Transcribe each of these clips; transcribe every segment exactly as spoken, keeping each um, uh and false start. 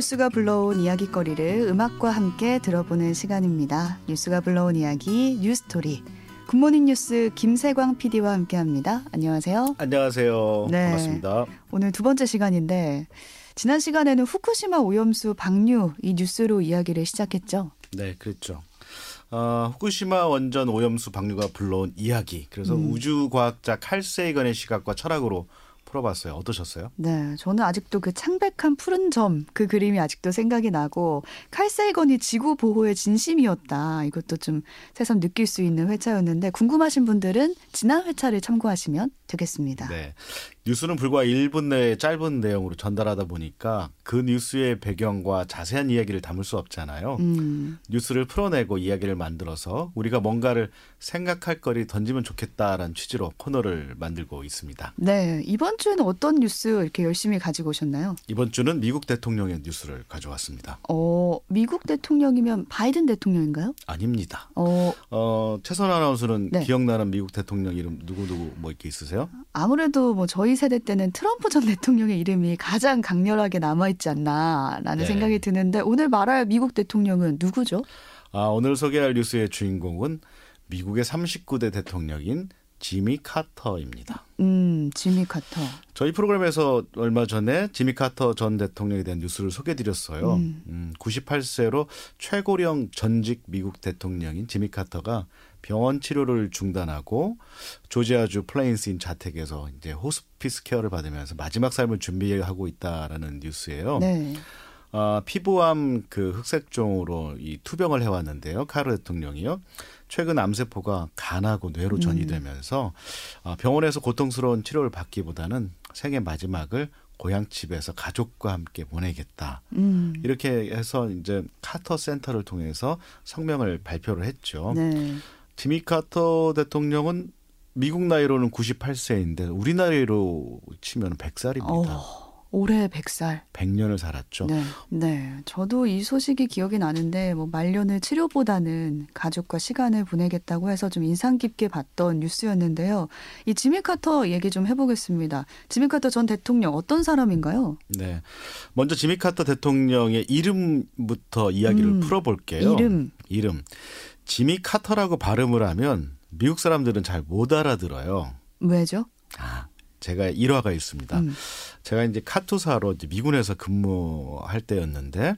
뉴스가 불러온 이야기거리를 음악과 함께 들어보는 시간입니다. 뉴스가 불러온 이야기, 뉴스토리. 굿모닝 뉴스 김세광 피디와 함께합니다. 안녕하세요. 안녕하세요. 네. 반갑습니다. 오늘 두 번째 시간인데 지난 시간에는 후쿠시마 오염수 방류 이 뉴스로 이야기를 시작했죠. 네, 그렇죠. 어, 후쿠시마 원전 오염수 방류가 불러온 이야기. 그래서 음. 우주과학자 칼 세이건의 시각과 철학으로 풀어봤어요. 어떠셨어요? 네, 저는 아직도 그 창백한 푸른 점, 그 그림이 아직도 생각이 나고 칼 세이건이 지구 보호의 진심이었다. 이것도 좀 새삼 느낄 수 있는 회차였는데 궁금하신 분들은 지난 회차를 참고하시면 되겠습니다. 네, 뉴스는 불과 일 분 내에 짧은 내용으로 전달하다 보니까 그 뉴스의 배경과 자세한 이야기를 담을 수 없잖아요. 음. 뉴스를 풀어내고 이야기를 만들어서 우리가 뭔가를 생각할 거리 던지면 좋겠다라는 취지로 코너를 만들고 있습니다. 네, 이번 주에는 어떤 뉴스 이렇게 열심히 가지고 오셨나요? 이번 주는 미국 대통령의 뉴스를 가져왔습니다. 어, 미국 대통령이면 바이든 대통령인가요? 아닙니다. 어, 어 최선 아나운서는 네. 기억나는 미국 대통령 이름 누구누구 뭐 이렇게 있으세요? 아무래도 뭐 저희 세대 때는 트럼프 전 대통령의 이름이 가장 강렬하게 남아있지 않나라는 네. 생각이 드는데 오늘 말할 미국 대통령은 누구죠? 아, 오늘 소개할 뉴스의 주인공은 미국의 삼십구 대 대통령인 지미 카터입니다. 음, 지미 카터. 저희 프로그램에서 얼마 전에 지미 카터 전 대통령에 대한 뉴스를 소개해드렸어요. 음. 음, 구십팔 세로 최고령 전직 미국 대통령인 지미 카터가 병원 치료를 중단하고 조지아주 플레인스인 자택에서 이제 호스피스 케어를 받으면서 마지막 삶을 준비하고 있다라는 뉴스예요. 네. 어, 피부암 그 흑색종으로 이 투병을 해왔는데요. 카터 대통령이요. 최근 암세포가 간하고 뇌로 전이되면서 음. 병원에서 고통스러운 치료를 받기보다는 생애 마지막을 고향집에서 가족과 함께 보내겠다. 음. 이렇게 해서 이제 카터 센터를 통해서 성명을 발표를 했죠. 네. 지미 카터 대통령은 미국 나이로는 구십팔 세인데 우리 나이로 치면 백 살입니다. 어. 올해 백 살. 백 년을 살았죠. 네. 네. 저도 이 소식이 기억이 나는데 뭐 말년을 치료보다는 가족과 시간을 보내겠다고 해서 좀 인상 깊게 봤던 뉴스였는데요. 이 지미 카터 얘기 좀 해보겠습니다. 지미 카터 전 대통령 어떤 사람인가요? 네. 먼저 지미 카터 대통령의 이름부터 이야기를 음, 풀어볼게요. 이름. 이름. 지미 카터라고 발음을 하면 미국 사람들은 잘 못 알아들어요. 왜죠? 아. 제가 일화가 있습니다. 음. 제가 이제 카투사로 이제 미군에서 근무할 때였는데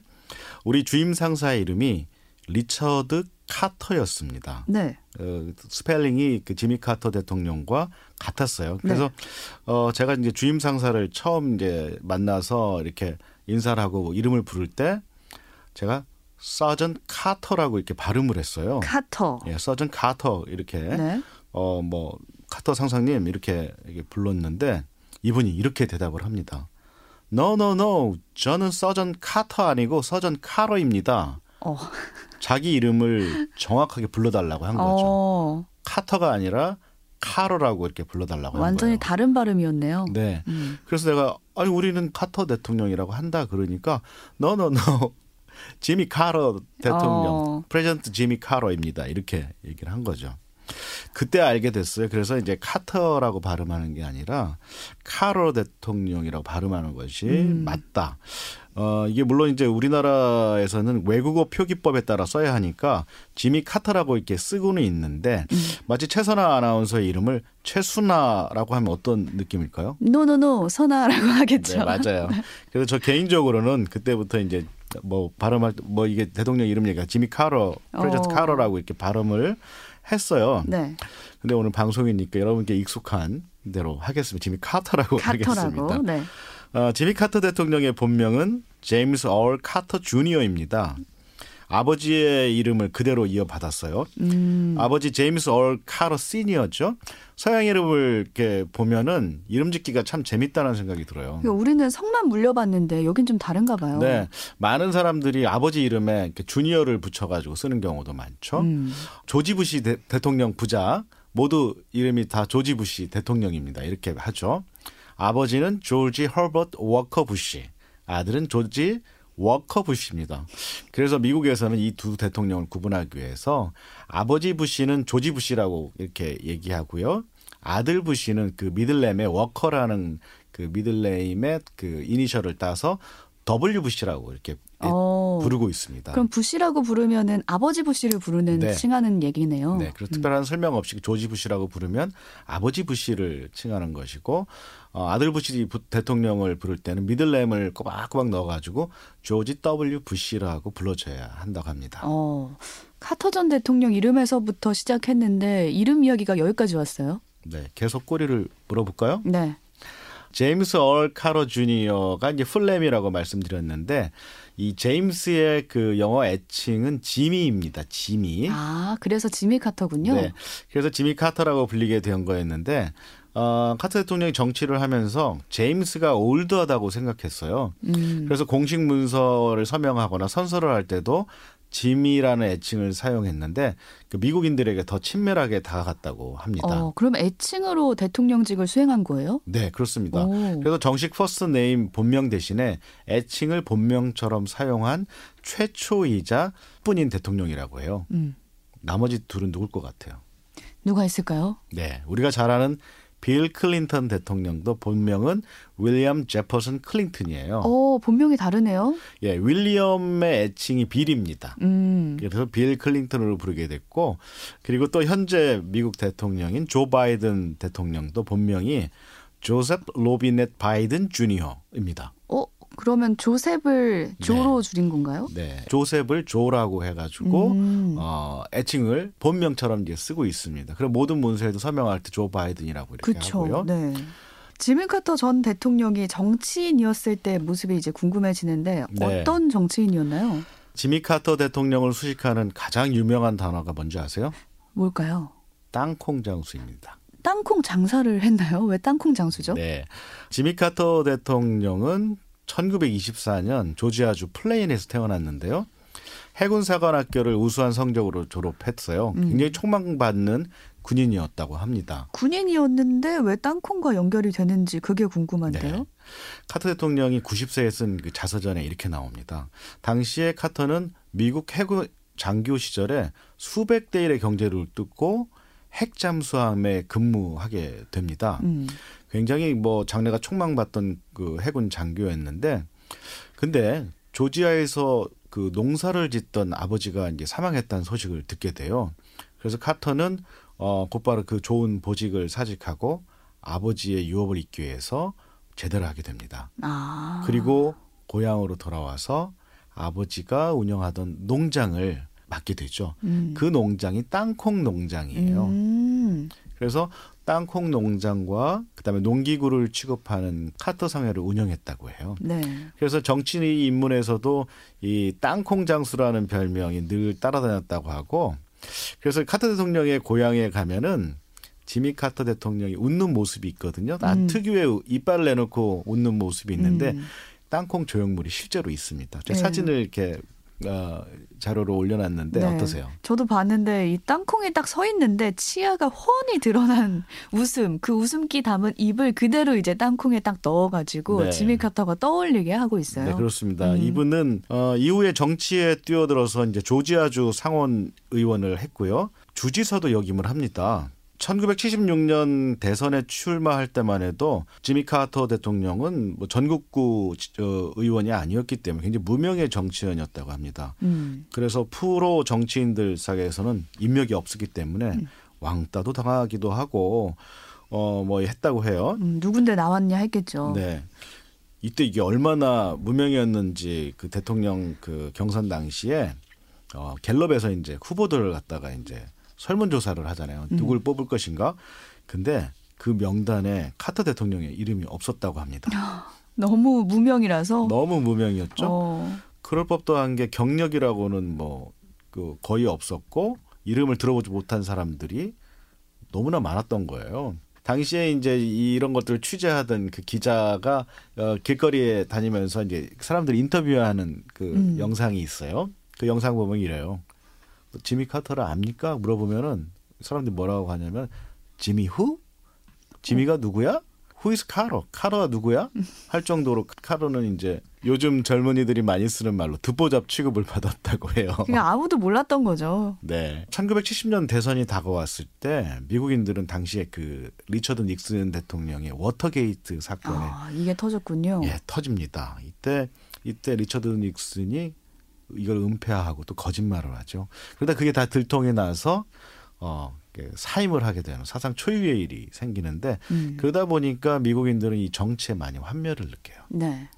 우리 주임 상사의 이름이 리처드 카터였습니다. 네. 어, 스펠링이 그 지미 카터 대통령과 같았어요. 그래서 네. 어, 제가 이제 주임 상사를 처음 이제 만나서 이렇게 인사를 하고 이름을 부를 때 제가 서전 카터라고 이렇게 발음을 했어요. 카터. 예, 서전 카터 이렇게. 네. 어, 뭐 카터 상사님 이렇게, 이렇게 불렀는데 이분이 이렇게 대답을 합니다. No, no, no. 저는 서전 카터 아니고 서전 카러입니다. 어. 자기 이름을 정확하게 불러달라고 한 거죠. 어. 카터가 아니라 카러라고 이렇게 불러달라고 한 거예요. 완전히 다른 발음이었네요. 네. 음. 그래서 내가 아니 우리는 카터 대통령이라고 한다 그러니까 No, no, no. 지미 카터 대통령. 어. 프레젠트 지미 카터입니다. 이렇게 얘기를 한 거죠. 그때 알게 됐어요. 그래서 이제 카터라고 발음하는 게 아니라 카터 대통령이라고 발음하는 것이 음. 맞다. 어, 이게 물론 이제 우리나라에서는 외국어 표기법에 따라 써야 하니까 지미 카터라고 이렇게 쓰고는 있는데 음. 마치 최선아 아나운서의 이름을 최순아라고 하면 어떤 느낌일까요? 노노노 선아라고 하겠죠. 네, 맞아요. 그래서 저 개인적으로는 그때부터 이제 뭐 발음할 뭐 이게 대통령 이름 얘기가 지미 카터, 프레젠트 카터라고 이렇게 발음을 했어요. 네. 근데 오늘 방송이니까 여러분께 익숙한 대로 하겠습니다. 지미 카터라고 카터라고, 하겠습니다. 네. 어, 지미 카터 대통령의 본명은 제임스 얼 카터 주니어입니다. 아버지의 이름을 그대로 이어받았어요. 음. 아버지 제임스 얼 카터 시니어죠. 서양 이름을 이렇게 보면은 이름 짓기가 참 재밌다는 생각이 들어요. 그러니까 우리는 성만 물려봤는데 여긴 좀 다른가 봐요. 네, 많은 사람들이 아버지 이름에 이렇게 주니어를 붙여가지고 쓰는 경우도 많죠. 음. 조지 부시 대, 대통령 부자 모두 이름이 다 조지 부시 대통령입니다. 이렇게 하죠. 아버지는 조지 허버트 워커 부시, 아들은 조지 워커 부시입니다. 그래서 미국에서는 이 두 대통령을 구분하기 위해서 아버지 부시는 조지 부시라고 이렇게 얘기하고요. 아들 부시는 그 미들네임의 워커라는 그 미들네임의 그 이니셜을 따서 더블유 부시라고 이렇게 오. 부르고 있습니다. 그럼 부시라고 부르면은 아버지 부시를 부르는 네. 칭하는 얘기네요. 네, 그리고 음. 특별한 설명 없이 조지 부시라고 부르면 아버지 부시를 칭하는 것이고 어, 아들 부시 대통령을 부를 때는 미들네임을 꼬박꼬박 넣어가지고 조지 더블유 부시라고 불러줘야 한다고 합니다. 어, 카터 전 대통령 이름에서부터 시작했는데 이름 이야기가 여기까지 왔어요. 네, 계속 꼬리를 물어볼까요? 네. 제임스 얼 카터 주니어가 이제 풀렘이라고 말씀드렸는데 이 제임스의 그 영어 애칭은 지미입니다. 지미. 아, 그래서 지미 카터군요. 네. 그래서 지미 카터라고 불리게 된 거였는데 어, 카터 대통령이 정치를 하면서 제임스가 올드하다고 생각했어요. 음. 그래서 공식 문서를 서명하거나 선서를 할 때도 지미라는 애칭을 사용했는데 그 미국인들에게 더 친밀하게 다가갔다고 합니다. 어, 그럼 애칭으로 대통령직을 수행한 거예요? 네, 그렇습니다. 오. 그래서 정식 퍼스트 네임 본명 대신에 애칭을 본명처럼 사용한 최초이자 뿐인 대통령이라고 해요. 음. 나머지 둘은 누굴 것 같아요? 누가 있을까요? 네, 우리가 잘 아는 빌 클린턴 대통령도 본명은 윌리엄 제퍼슨 클린턴이에요. 오, 본명이 다르네요. 예, 윌리엄의 애칭이 빌입니다. 음. 그래서 빌 클린턴으로 부르게 됐고, 그리고 또 현재 미국 대통령인 조 바이든 대통령도 본명이 조셉 로비넷 바이든 주니어입니다. 어, 그러면 조셉을 조로 네. 줄인 건가요? 네, 조셉을 조라고 해가지고 음. 어, 애칭을 본명처럼 이제 쓰고 있습니다. 그럼 모든 문서에도 서명할 때 조 바이든이라고 이렇게 그쵸. 하고요. 네. 지미 카터 전 대통령이 정치인이었을 때 모습이 이제 궁금해지는데 네. 어떤 정치인이었나요? 지미 카터 대통령을 수식하는 가장 유명한 단어가 뭔지 아세요? 뭘까요? 땅콩 장수입니다. 땅콩 장사를 했나요? 왜 땅콩 장수죠? 네, 지미 카터 대통령은 천구백이십사 년 조지아주 플레인에서 태어났는데요. 해군사관학교를 우수한 성적으로 졸업했어요. 굉장히 촉망받는 군인이었다고 합니다. 군인이었는데 왜 땅콩과 연결이 되는지 그게 궁금한데요. 네. 카터 대통령이 구십 세에 쓴 그 자서전에 이렇게 나옵니다. 당시에 카터는 미국 해군 장교 시절에 수백 대 일의 경제를 뚫고 핵잠수함에 근무하게 됩니다. 음. 굉장히 뭐 장래가 촉망받던 그 해군 장교였는데, 근데 조지아에서 그 농사를 짓던 아버지가 이제 사망했다는 소식을 듣게 돼요. 그래서 카터는 어, 곧바로 그 좋은 보직을 사직하고 아버지의 유업을 잇기 위해서 제대를 하게 됩니다. 아. 그리고 고향으로 돌아와서 아버지가 운영하던 농장을 맡게 되죠. 음. 그 농장이 땅콩 농장이에요. 음. 그래서 땅콩 농장과 그다음에 농기구를 취급하는 카터 상회를 운영했다고 해요. 네. 그래서 정치인의 입문에서도 이 땅콩 장수라는 별명이 늘 따라다녔다고 하고, 그래서 카터 대통령의 고향에 가면은 지미 카터 대통령이 웃는 모습이 있거든요. 나 음. 특유의 이빨을 내놓고 웃는 모습이 있는데 음. 땅콩 조형물이 실제로 있습니다. 제 네. 사진을 이렇게 어, 자료로 올려놨는데 네. 어떠세요? 저도 봤는데 이 땅콩이 딱 서 있는데 치아가 훤히 드러난 웃음, 그 웃음기 담은 입을 그대로 이제 땅콩에 딱 넣어가지고 네. 지미 카터가 떠올리게 하고 있어요. 네, 그렇습니다. 음. 이분은 어, 이후에 정치에 뛰어들어서 이제 조지아주 상원 의원을 했고요. 주지사도 역임을 합니다. 천구백칠십육 년 대선에 출마할 때만 해도 지미 카터 대통령은 뭐 전국구 의원이 아니었기 때문에 굉장히 무명의 정치인이었다고 합니다. 음. 그래서 프로 정치인들 사이에서는 인맥이 없었기 때문에 음. 왕따도 당하기도 하고 어 뭐 했다고 해요. 음, 누군데 나왔냐 했겠죠. 네. 이때 이게 얼마나 무명이었는지 그 대통령 그 경선 당시에 어, 갤럽에서 이제 후보들을 갖다가 이제 설문조사를 하잖아요. 누굴 음. 뽑을 것인가. 근데 그 명단에 카터 대통령의 이름이 없었다고 합니다. 너무 무명이라서? 너무 무명이었죠. 어. 그럴 법도 한 게 경력이라고는 뭐 그 거의 없었고 이름을 들어보지 못한 사람들이 너무나 많았던 거예요. 당시에 이제 이런 것들을 취재하던 그 기자가 어, 길거리에 다니면서 이제 사람들 인터뷰하는 그 음. 영상이 있어요. 그 영상 보면 이래요. 지미 카터를 압니까? 물어보면은 사람들이 뭐라고 하냐면 지미 후? 지미가 누구야? Who is 카터? 카터가 누구야? 할 정도로 카터는 이제 요즘 젊은이들이 많이 쓰는 말로 듣보잡 취급을 받았다고 해요. 그냥 아무도 몰랐던 거죠. 네. 천구백칠십 년 대선이 다가왔을 때 미국인들은 당시에 그 리처드 닉슨 대통령의 워터게이트 사건에 아, 이게 터졌군요. 예, 터집니다. 이때 이때 리처드 닉슨이 이걸 은폐하고 또 거짓말을 하죠. 그러다 그게 다 들통이 나서 어, 사임을 하게 되는 사상 초유의 일이 생기는데 음. 그러다 보니까 미국인들은 이 정치에 많이 환멸을 느껴요. 네.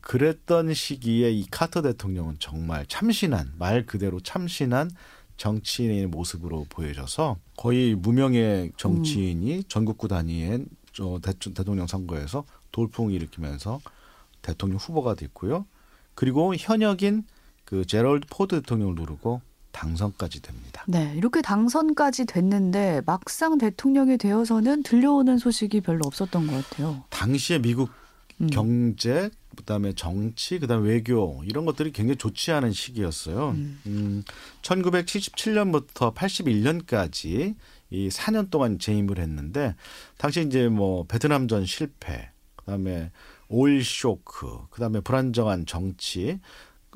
그랬던 시기에 이 카터 대통령은 정말 참신한, 말 그대로 참신한 정치인의 모습으로 보여져서 거의 무명의 정치인이 음. 전국구 단위의 대통령 선거에서 돌풍을 일으키면서 대통령 후보가 됐고요. 그리고 현역인 그 제럴드 포드 대통령을 누르고 당선까지 됩니다. 네, 이렇게 당선까지 됐는데 막상 대통령이 되어서는 들려오는 소식이 별로 없었던 것 같아요. 당시에 미국 음. 경제, 그다음에 정치, 그다음에 외교 이런 것들이 굉장히 좋지 않은 시기였어요. 음. 음, 천구백칠십칠 년부터 팔십일 년까지 이 사 년 동안 재임을 했는데 당시 이제 뭐 베트남전 실패, 그다음에 오일 쇼크, 그다음에 불안정한 정치,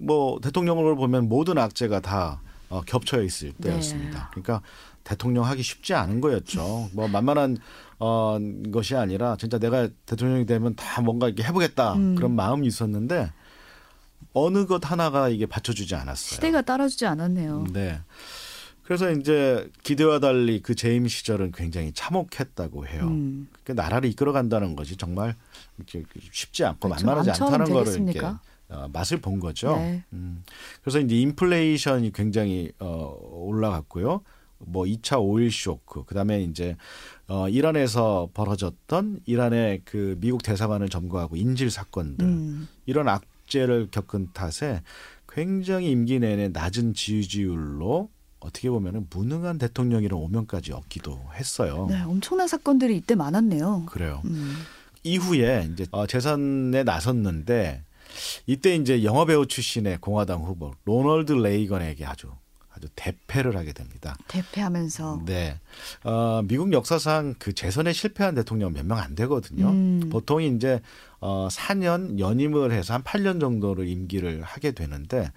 뭐 대통령으로 보면 모든 악재가 다 어, 겹쳐 있을 때였습니다. 네. 그러니까 대통령 하기 쉽지 않은 거였죠. 뭐 만만한 어, 것이 아니라 진짜 내가 대통령이 되면 다 뭔가 이렇게 해보겠다 음. 그런 마음이 있었는데 어느 것 하나가 이게 받쳐주지 않았어요. 시대가 따라주지 않았네요. 네. 그래서 이제 기대와 달리 그 재임 시절은 굉장히 참혹했다고 해요. 음. 그러니까 나라를 이끌어간다는 것이 정말 이렇게 쉽지 않고 그렇죠. 만만하지 않다는 거를 이렇게. 어, 맛을 본 거죠. 네. 음. 그래서 이제 인플레이션이 굉장히 어, 올라갔고요. 뭐 이 차 오일 쇼크, 그다음에 이제 어, 이란에서 벌어졌던 이란의 그 미국 대사관을 점거하고 인질 사건들 음. 이런 악재를 겪은 탓에 굉장히 임기 내내 낮은 지지율로 어떻게 보면은 무능한 대통령이란 오명까지 얻기도 했어요. 네, 엄청난 사건들이 이때 많았네요. 그래요. 음. 이후에 이제 어, 재선에 나섰는데. 이때 이제 영화 배우 출신의 공화당 후보 로널드 레이건에게 아주 아주 대패를 하게 됩니다. 대패하면서 네, 어, 미국 역사상 그 재선에 실패한 대통령 몇 명 안 되거든요. 음. 보통 이제 어, 사 년 연임을 해서 한 팔 년 정도로 임기를 하게 되는데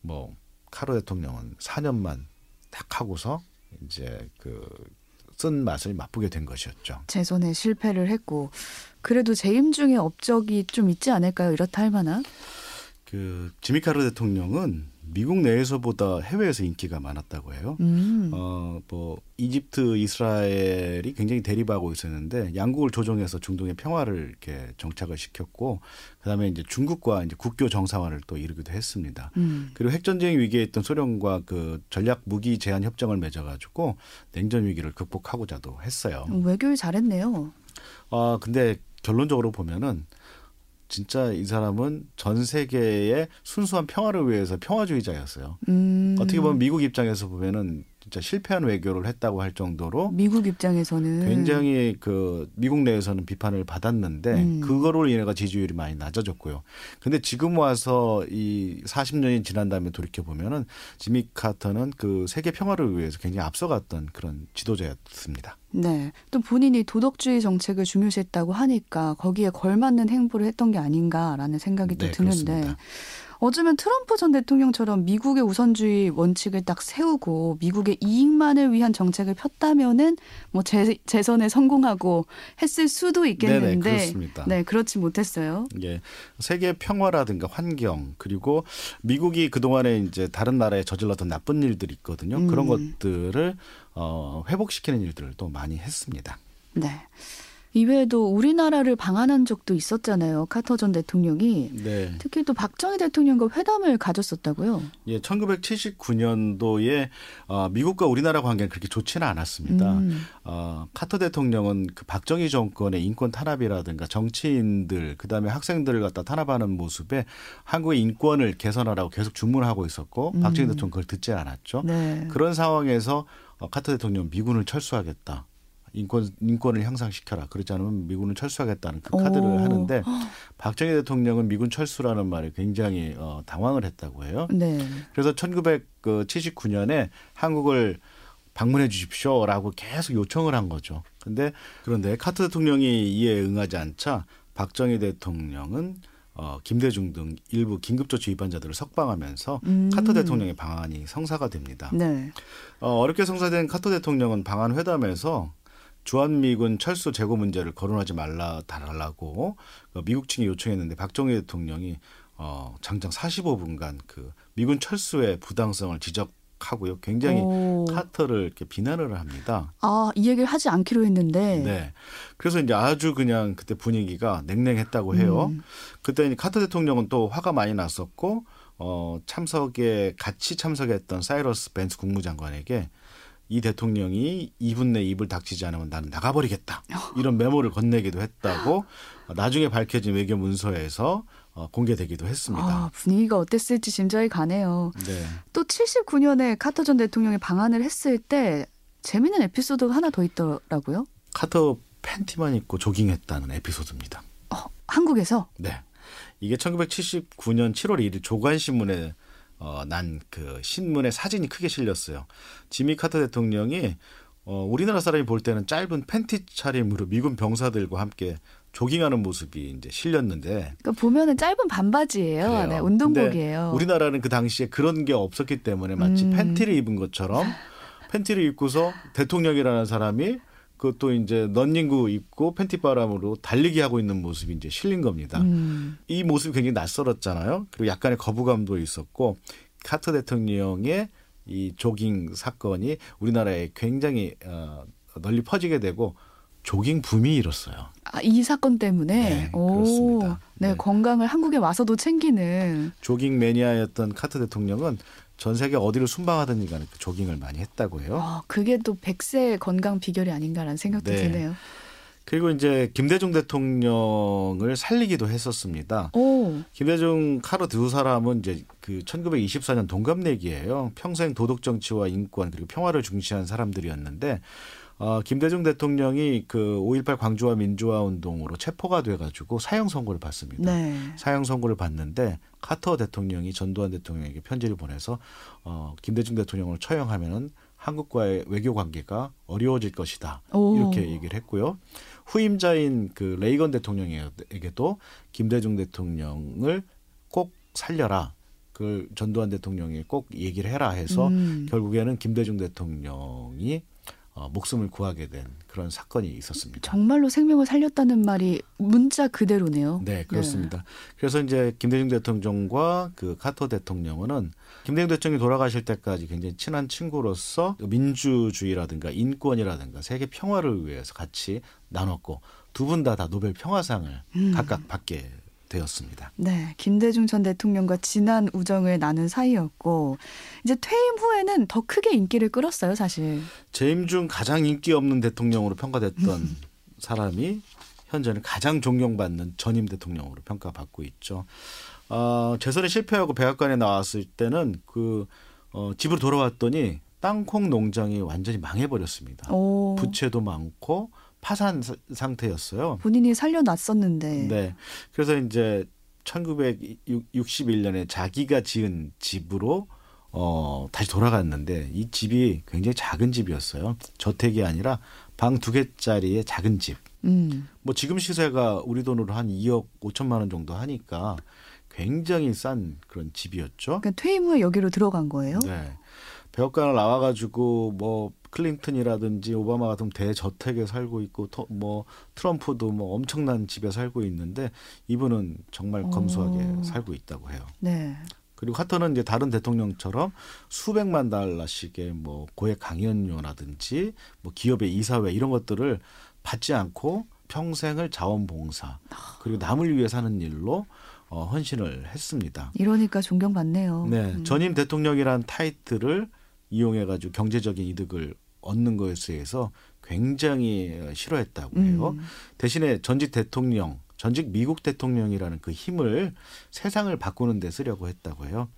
뭐 카터 대통령은 사 년만 딱 하고서 이제 그 쓴 맛을 맛보게 된 것이었죠. 재선에 실패를 했고 그래도 재임 중에 업적이 좀 있지 않을까요? 이렇다 할 만한? 그 지미 카터 대통령은 미국 내에서보다 해외에서 인기가 많았다고 해요. 음. 어, 뭐 이집트, 이스라엘이 굉장히 대립하고 있었는데 양국을 조정해서 중동의 평화를 이렇게 정착을 시켰고 그다음에 이제 중국과 이제 국교 정상화를 또 이루기도 했습니다. 음. 그리고 핵전쟁 위기에 있던 소련과 그 전략 무기 제한 협정을 맺어가지고 냉전 위기를 극복하고자도 했어요. 음, 외교를 잘했네요. 어, 근데 결론적으로 보면은. 진짜 이 사람은 전 세계의 순수한 평화를 위해서 평화주의자였어요. 음. 어떻게 보면 미국 입장에서 보면은 진짜 실패한 외교를 했다고 할 정도로 미국 입장에서는 굉장히 그 미국 내에서는 비판을 받았는데 음. 그거로 인해서 지지율이 많이 낮아졌고요. 근데 지금 와서 이 사십 년이 지난 다음에 돌이켜 보면은 지미 카터는 그 세계 평화를 위해서 굉장히 앞서갔던 그런 지도자였습니다. 네, 또 본인이 도덕주의 정책을 중요시했다고 하니까 거기에 걸맞는 행보를 했던 게 아닌가라는 생각이 네, 또 드는데 그렇습니다. 어쩌면 트럼프 전 대통령처럼 미국의 우선주의 원칙을 딱 세우고 미국의 이익만을 위한 정책을 폈다면은 뭐 재, 재선에 성공하고 했을 수도 있겠는데, 네네, 그렇습니다. 네, 그렇지 못했어요. 예, 세계 평화라든가 환경 그리고 미국이 그 동안에 이제 다른 나라에 저질렀던 나쁜 일들이 있거든요. 음. 그런 것들을 어, 회복시키는 일들을 또 많이 했습니다. 네. 이외에도 우리나라를 방한한 적도 있었잖아요. 카터 전 대통령이. 네. 특히 또 박정희 대통령과 회담을 가졌었다고요. 예, 천구백칠십구 년도에 어, 미국과 우리나라 관계는 그렇게 좋지는 않았습니다. 음. 어, 카터 대통령은 그 박정희 정권의 인권 탄압이라든가 정치인들 그다음에 학생들을 갖다 탄압하는 모습에 한국의 인권을 개선하라고 계속 주문하고 있었고 음. 박정희 대통령은 그걸 듣지 않았죠. 네. 그런 상황에서 어, 카터 대통령은 미군을 철수하겠다. 인권, 인권을 향상시켜라. 그렇지 않으면 미군은 철수하겠다는 그 카드를 오. 하는데 박정희 대통령은 미군 철수라는 말에 굉장히 어, 당황을 했다고 해요. 네. 그래서 천구백칠십구 년에 한국을 방문해 주십시오라고 계속 요청을 한 거죠. 근데 그런데 카터 대통령이 이에 응하지 않자 박정희 대통령은 어, 김대중 등 일부 긴급조치 위반자들을 석방하면서 음. 카터 대통령의 방한이 성사가 됩니다. 네. 어, 어렵게 성사된 카터 대통령은 방한 회담에서 주한미군 철수 재고 문제를 거론하지 말라 달라고 미국 측이 요청했는데 박정희 대통령이 어, 장장 사십오 분간 그 미군 철수의 부당성을 지적하고요. 굉장히 오. 카터를 이렇게 비난을 합니다. 아, 이 얘기를 하지 않기로 했는데. 네. 그래서 이제 아주 그냥 그때 분위기가 냉랭했다고 해요. 음. 그때 이제 카터 대통령은 또 화가 많이 났었고 어, 참석에 같이 참석했던 사이러스 벤스 국무장관에게 이 대통령이 이 분 내 입을 닥치지 않으면 나는 나가버리겠다. 이런 메모를 건네기도 했다고 나중에 밝혀진 외교 문서에서 공개되기도 했습니다. 아, 분위기가 어땠을지 짐작이 가네요. 네. 또 칠십구 년에 카터 전 대통령이 방한을 했을 때 재미있는 에피소드가 하나 더 있더라고요. 카터 팬티만 입고 조깅했다는 에피소드입니다. 어, 한국에서? 네. 이게 천구백칠십구 년 칠월 일일 조간신문에 어, 난 그 신문에 사진이 크게 실렸어요. 지미 카터 대통령이 어, 우리나라 사람이 볼 때는 짧은 팬티 차림으로 미군 병사들과 함께 조깅하는 모습이 이제 실렸는데. 그러니까 보면은 짧은 반바지예요. 네, 운동복이에요. 우리나라는 그 당시에 그런 게 없었기 때문에 마치 음. 팬티를 입은 것처럼 팬티를 입고서 대통령이라는 사람이 그것도 이제 런닝구 입고 팬티바람으로 달리기 하고 있는 모습이 이제 실린 겁니다. 음. 이 모습이 굉장히 낯설었잖아요. 그리고 약간의 거부감도 있었고 카터 대통령의 이 조깅 사건이 우리나라에 굉장히 어, 널리 퍼지게 되고 조깅 붐이 일었어요. 아, 이 사건 때문에? 네, 그렇습니다. 네, 네, 건강을 한국에 와서도 챙기는. 조깅 매니아였던 카터 대통령은 전 세계 어디를 순방하든지 간에 조깅을 많이 했다고 해요. 어, 그게 또 백세 건강 비결이 아닌가라는 생각도 네. 드네요. 그리고 이제 김대중 대통령을 살리기도 했었습니다. 오. 김대중 카터 두 사람은 이제 그 천구백이십사 년 동갑내기예요. 평생 도덕 정치와 인권 그리고 평화를 중시한 사람들이었는데 어, 김대중 대통령이 그 오일팔 광주와 민주화 운동으로 체포가 돼가지고 사형 선고를 받습니다. 네. 사형 선고를 받는데 카터 대통령이 전두환 대통령에게 편지를 보내서 어, 김대중 대통령을 처형하면은 한국과의 외교 관계가 어려워질 것이다. 오. 이렇게 얘기를 했고요. 후임자인 그 레이건 대통령에게도 김대중 대통령을 꼭 살려라. 그걸 전두환 대통령이 꼭 얘기를 해라 해서 음. 결국에는 김대중 대통령이 어, 목숨을 구하게 된 그런 사건이 있었습니다. 정말로 생명을 살렸다는 말이 문자 그대로네요. 네, 그렇습니다. 네. 그래서 이제 김대중 대통령과 그 카터 대통령은 김대중 대통령이 돌아가실 때까지 굉장히 친한 친구로서 민주주의라든가 인권이라든가 세계 평화를 위해서 같이 나눴고 두 분 다 다 노벨 평화상을 음. 각각 받게 되었습니다. 네, 김대중 전 대통령과 진한 우정을 나눈 사이였고 이제 퇴임 후에는 더 크게 인기를 끌었어요, 사실. 재임 중 가장 인기 없는 대통령으로 평가됐던 사람이 현재는 가장 존경받는 전임 대통령으로 평가받고 있죠. 어, 재선에 실패하고 백악관에 나왔을 때는 그 어, 집으로 돌아왔더니 땅콩 농장이 완전히 망해버렸습니다. 오. 부채도 많고 파산 상태였어요. 본인이 살려놨었는데. 네. 그래서 이제 천구백육십일 년에 자기가 지은 집으로 어, 다시 돌아갔는데 이 집이 굉장히 작은 집이었어요. 저택이 아니라 방 두 개짜리의 작은 집. 음. 뭐 지금 시세가 우리 돈으로 한 이억 오천만 원 정도 하니까 굉장히 싼 그런 집이었죠. 그러니까 퇴임 후에 여기로 들어간 거예요? 네. 백악관을 나와가지고 뭐 클린턴이라든지 오바마 같은 대저택에 살고 있고 뭐 트럼프도 뭐 엄청난 집에 살고 있는데 이분은 정말 검소하게 오. 살고 있다고 해요. 네. 그리고 카터는 이제 다른 대통령처럼 수백만 달러씩의 뭐 고액 강연료라든지 뭐 기업의 이사회 이런 것들을 받지 않고 평생을 자원봉사 그리고 남을 위해 사는 일로 어, 헌신을 했습니다. 이러니까 존경받네요. 네, 음. 전임 대통령이란 타이틀을 이용해가지고 경제적인 이득을 얻는 것에 대해서 굉장히 싫어했다고 해요. 음. 대신에 전직 대통령, 전직 미국 대통령이라는 그 힘을 세상을 바꾸는 데 쓰려고 했다고 해요.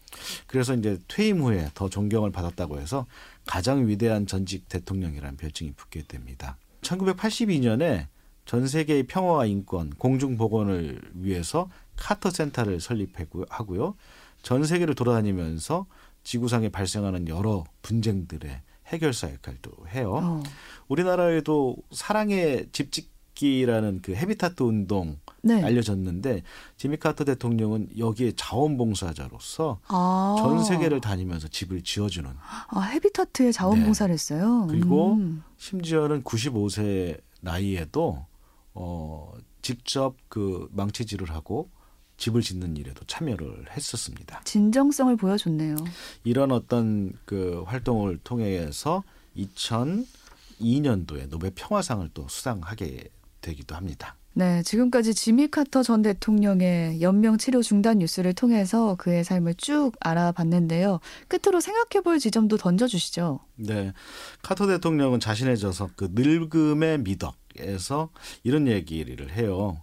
그래서 이제 퇴임 후에 더 존경을 받았다고 해서 가장 위대한 전직 대통령이라는 별칭이 붙게 됩니다. 천구백팔십이 년에 전 세계의 평화와 인권, 공중보건을 위해서 카터 센터를 설립하고요. 전 세계를 돌아다니면서 지구상에 발생하는 여러 분쟁들의 해결사 역할도 해요. 어. 우리나라에도 사랑의 집짓기라는 그 해비타트 운동 네. 알려졌는데 지미 카터 대통령은 여기에 자원봉사자로서 아. 전 세계를 다니면서 집을 지어주는. 아, 해비타트에 자원봉사를 네. 했어요? 그리고 음. 심지어는 구십오 세 나이에도 어, 직접 그 망치질을 하고 집을 짓는 일에도 참여를 했었습니다. 진정성을 보여줬네요. 이런 어떤 그 활동을 통해서 이천이 년도에 노벨 평화상을 또 수상하게 되기도 합니다. 네, 지금까지 지미 카터 전 대통령의 연명 치료 중단 뉴스를 통해서 그의 삶을 쭉 알아봤는데요. 끝으로 생각해볼 지점도 던져주시죠. 네, 카터 대통령은 자신의 저서 그 늙음의 미덕에서 이런 얘기를 해요.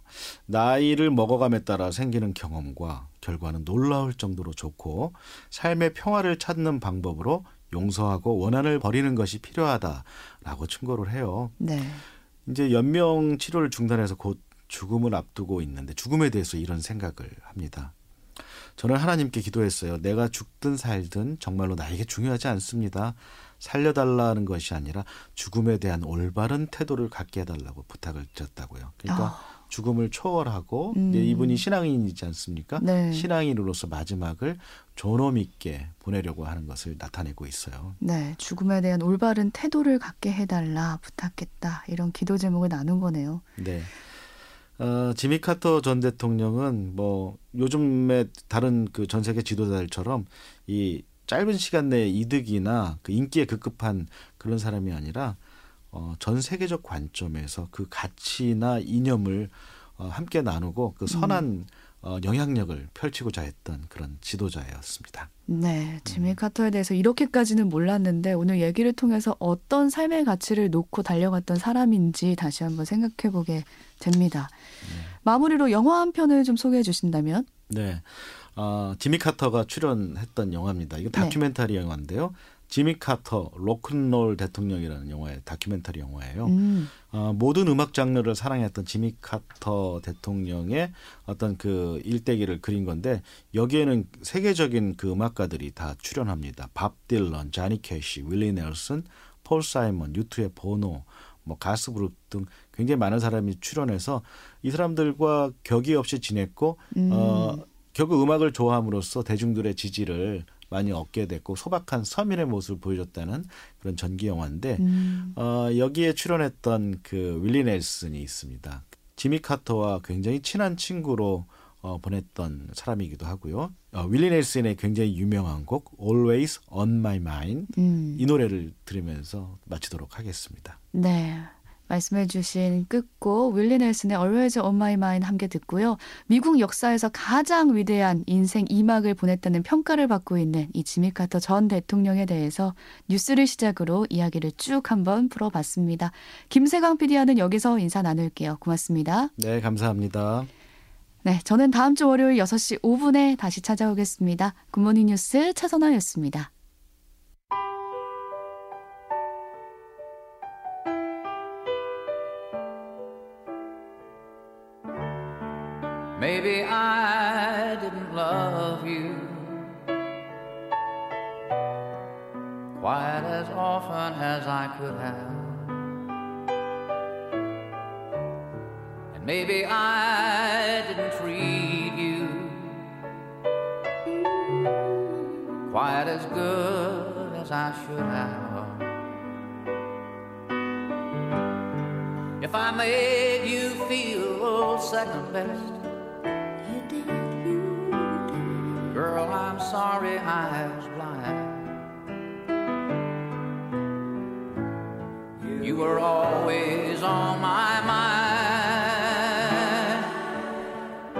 나이를 먹어감에 따라 생기는 경험과 결과는 놀라울 정도로 좋고 삶의 평화를 찾는 방법으로 용서하고 원한을 버리는 것이 필요하다라고 충고를 해요. 네. 이제 연명 치료를 중단해서 곧 죽음을 앞두고 있는데 죽음에 대해서 이런 생각을 합니다. 저는 하나님께 기도했어요. 내가 죽든 살든 정말로 나에게 중요하지 않습니다. 살려달라는 것이 아니라 죽음에 대한 올바른 태도를 갖게 해달라고 부탁을 드렸다고요. 그러니까 아. 죽음을 초월하고 음. 이제 이분이 신앙인이지 않습니까? 네. 신앙인으로서 마지막을 존엄 있게 보내려고 하는 것을 나타내고 있어요. 네, 죽음에 대한 올바른 태도를 갖게 해달라 부탁했다. 이런 기도 제목을 나눈 거네요. 네. 어, 지미 카터 전 대통령은 뭐 요즘에 다른 그 전 세계 지도자들처럼 이 짧은 시간 내에 이득이나 그 인기에 급급한 그런 사람이 아니라 어, 전 세계적 관점에서 그 가치나 이념을 어, 함께 나누고 그 선한 음. 어, 영향력을 펼치고자 했던 그런 지도자였습니다. 네, 지미 카터에 대해서 이렇게까지는 몰랐는데 오늘 얘기를 통해서 어떤 삶의 가치를 놓고 달려갔던 사람인지 다시 한번 생각해보게 됩니다. 네. 마무리로 영화 한 편을 좀 소개해 주신다면? 네, 어, 지미 카터가 출연했던 영화입니다. 이거 다큐멘터리 네. 영화인데요. 지미 카터 로큰롤 대통령이라는 영화의 다큐멘터리 영화예요. 음. 어, 모든 음악 장르를 사랑했던 지미 카터 대통령의 어떤 그 일대기를 그린 건데 여기에는 세계적인 그 음악가들이 다 출연합니다. 밥 딜런, 자니 캐시, 윌리 넬슨, 폴 사이먼, 유투의 보노, 뭐 가스 브룩 등 굉장히 많은 사람이 출연해서 이 사람들과 격이 없이 지냈고 음. 어, 결국 음악을 좋아함으로써 대중들의 지지를 많이 얻게 됐고 소박한 서민의 모습을 보여줬다는 그런 전기 영화인데 음. 어, 여기에 출연했던 그 윌리 넬슨이 있습니다. 지미 카터와 굉장히 친한 친구로 어, 보냈던 사람이기도 하고요. 어, 윌리 넬슨의 굉장히 유명한 곡 Always on My Mind 음. 이 노래를 들으면서 마치도록 하겠습니다. 네. 말씀해 주신 끝곡 윌리 넬슨의 Always on My Mind 함께 듣고요. 미국 역사에서 가장 위대한 인생 이막을 보냈다는 평가를 받고 있는 이 지미 카터 전 대통령에 대해서 뉴스를 시작으로 이야기를 쭉 한번 풀어봤습니다. 김세광 피디와는 여기서 인사 나눌게요. 고맙습니다. 네, 감사합니다. 네, 저는 다음 주 월요일 여섯 시 오 분에 다시 찾아오겠습니다. 굿모닝 뉴스 차선아였습니다. Maybe I didn't love you quite as often as I could have, and maybe I didn't treat you quite as good as I should have. If I made you feel second best, girl, I'm sorry I was blind. You were always on my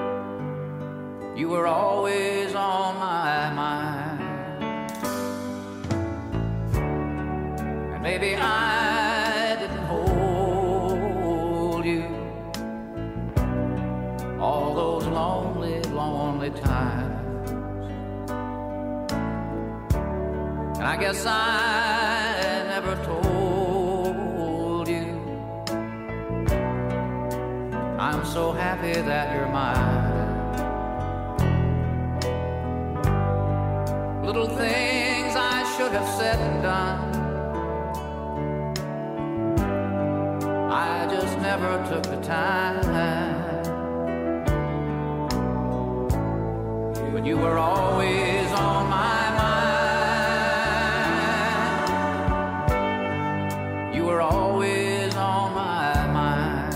mind. You were always on my mind. And maybe I didn't hold you all those lonely, lonely times. And I guess I never told you I'm so happy that you're mine. Little things I should have said and done, I just never took the time. When you were always on my mind, always on my mind.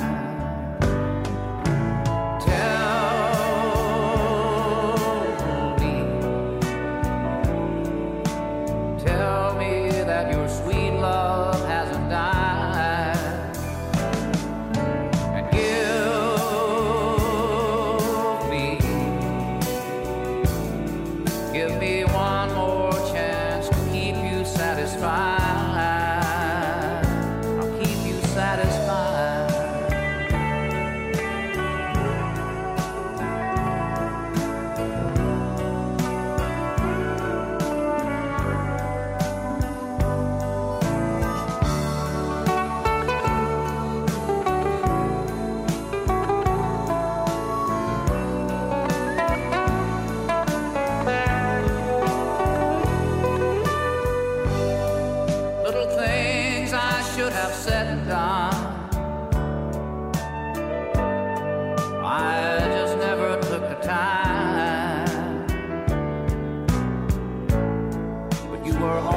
Tell should have said and done. I just never took the time, but you were all